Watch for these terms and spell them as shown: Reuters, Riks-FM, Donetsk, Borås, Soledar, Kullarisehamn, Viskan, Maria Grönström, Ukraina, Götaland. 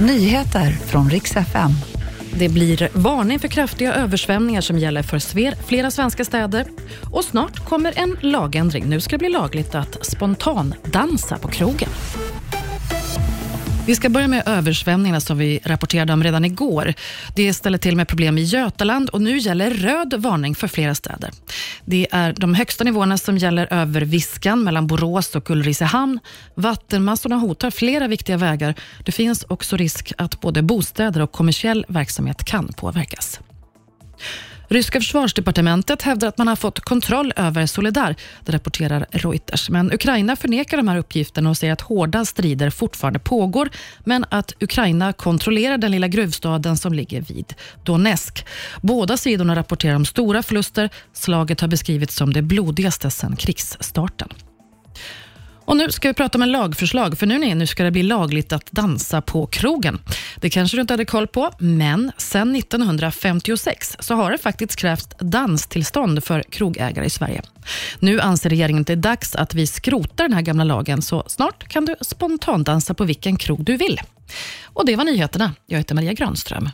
Nyheter från Riks-FM. Det blir varning för kraftiga översvämningar som gäller för flera svenska städer. Och snart kommer en lagändring. Nu ska det bli lagligt att spontan dansa på krogen. Vi ska börja med översvämningarna som vi rapporterade om redan igår. Det ställer till med problem i Götaland och nu gäller röd varning för flera städer. Det är de högsta nivåerna som gäller över Viskan mellan Borås och Kullarisehamn. Vattenmassorna hotar flera viktiga vägar. Det finns också risk att både bostäder och kommersiell verksamhet kan påverkas. Ryska försvarsdepartementet hävdar att man har fått kontroll över Soledar, det rapporterar Reuters. Men Ukraina förnekar de här uppgifterna och säger att hårda strider fortfarande pågår, men att Ukraina kontrollerar den lilla gruvstaden som ligger vid Donetsk. Båda sidorna rapporterar om stora förluster. Slaget har beskrivits som det blodigaste sedan krigsstarten. Och nu ska vi prata om en lagförslag, för nu ska det bli lagligt att dansa på krogen. Det kanske du inte hade koll på, men sedan 1956 så har det faktiskt krävts danstillstånd för krogägare i Sverige. Nu anser regeringen att det är dags att vi skrotar den här gamla lagen, så snart kan du spontandansa på vilken krog du vill. Och det var nyheterna. Jag heter Maria Grönström.